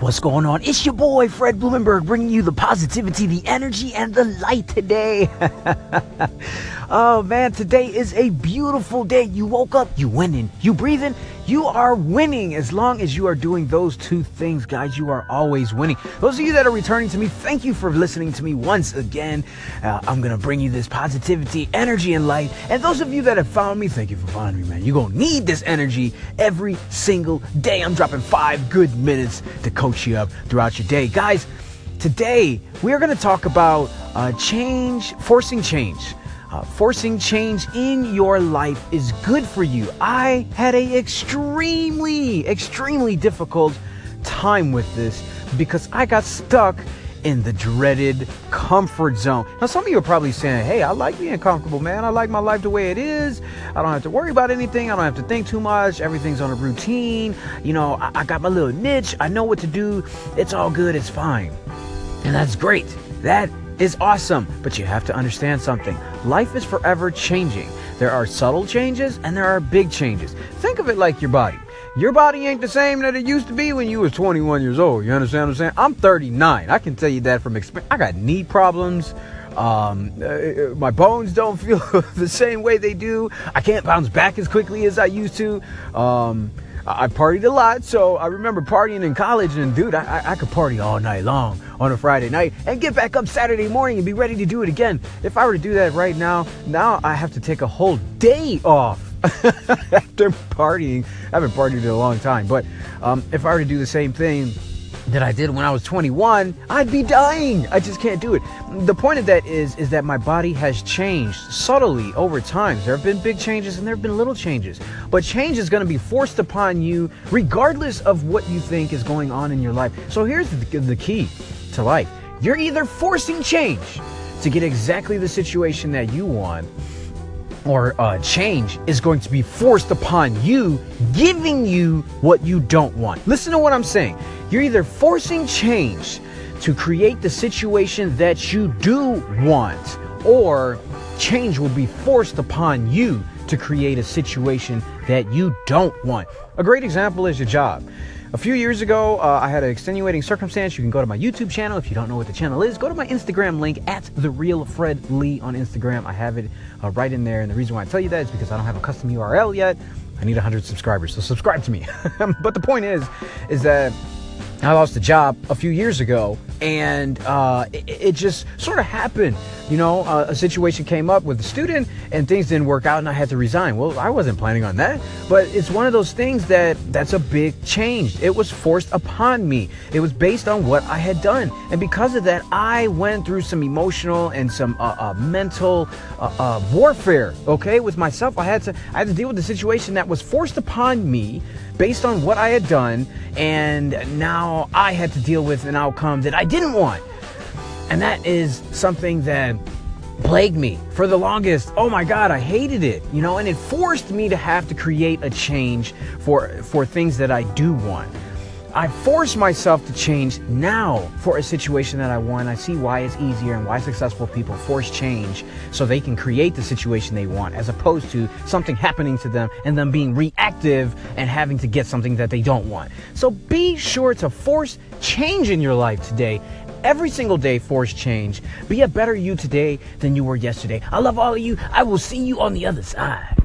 What's going on? It's your boy, Fred Bloomberg, bringing you the positivity, the energy, and the light today. Oh, man, today is a beautiful day. You woke up, you winning, you breathing, you are winning. As long as you are doing those two things, guys, you are always winning. Those of you that are returning to me, thank you for listening to me once again. I'm going to bring you this positivity, energy, and light. And those of you that have found me, thank you for finding me, man. You're going to need this energy every single day. I'm dropping 5 good minutes to coach you up throughout your day. Guys, today we are going to talk about change, forcing change. Forcing change in your life is good for you. I had an extremely difficult time with this because I got stuck in the dreaded comfort zone. Now, some of you are probably saying, hey, I like being comfortable, man. I like my life the way it is. I don't have to worry about anything. I don't have to think too much. Everything's on a routine. You know, I got my little niche. I know what to do. It's all good. It's fine. And that's great. That is awesome. But you have to understand something. Life is forever changing. There are subtle changes and there are big changes. Think of it like your body. Your body ain't the same that it used to be when you was 21 years old. You understand what I'm saying? I'm 39. I can tell you that from experience. I got knee problems. My bones don't feel the same way they do. I can't bounce back as quickly as I used to. I partied a lot. So I remember partying in college, and dude, I could party all night long on a Friday night and get back up Saturday morning and be ready to do it again. If I were to do that right now I have to take a whole day off. After partying, I haven't partied in a long time, but if I were to do the same thing that I did when I was 21, I'd be dying. I just can't do it. The point of that is that my body has changed subtly over time. There have been big changes and there have been little changes, but change is going to be forced upon you regardless of what you think is going on in your life. So here's the key to life. You're either forcing change to get exactly the situation that you want, or change is going to be forced upon you, giving you what you don't want. Listen to what I'm saying. You're either forcing change to create the situation that you do want, or change will be forced upon you to create a situation that you don't want. A great example is your job. A few years ago, I had an extenuating circumstance. You can go to my YouTube channel. If you don't know what the channel is, go to my Instagram link at TheRealFredLee on Instagram. I have it right in there. And the reason why I tell you that is because I don't have a custom URL yet. I need 100 subscribers, so subscribe to me. But the point is that I lost a job a few years ago, and it just sort of happened. You know, a situation came up with a student, and things didn't work out, and I had to resign. Well, I wasn't planning on that, but it's one of those things that's a big change. It was forced upon me. It was based on what I had done, and because of that, I went through some emotional and some mental warfare. Okay, with myself, I had to deal with the situation that was forced upon me based on what I had done, and now I had to deal with an outcome that I didn't want. And that is something that plagued me for the longest. Oh my God, I hated it, you know, and it forced me to have to create a change for things that I do want. I force myself to change now for a situation that I want. I see why it's easier and why successful people force change so they can create the situation they want, as opposed to something happening to them and them being reactive and having to get something that they don't want. So be sure to force change in your life today. Every single day, force change. Be a better you today than you were yesterday. I love all of you. I will see you on the other side.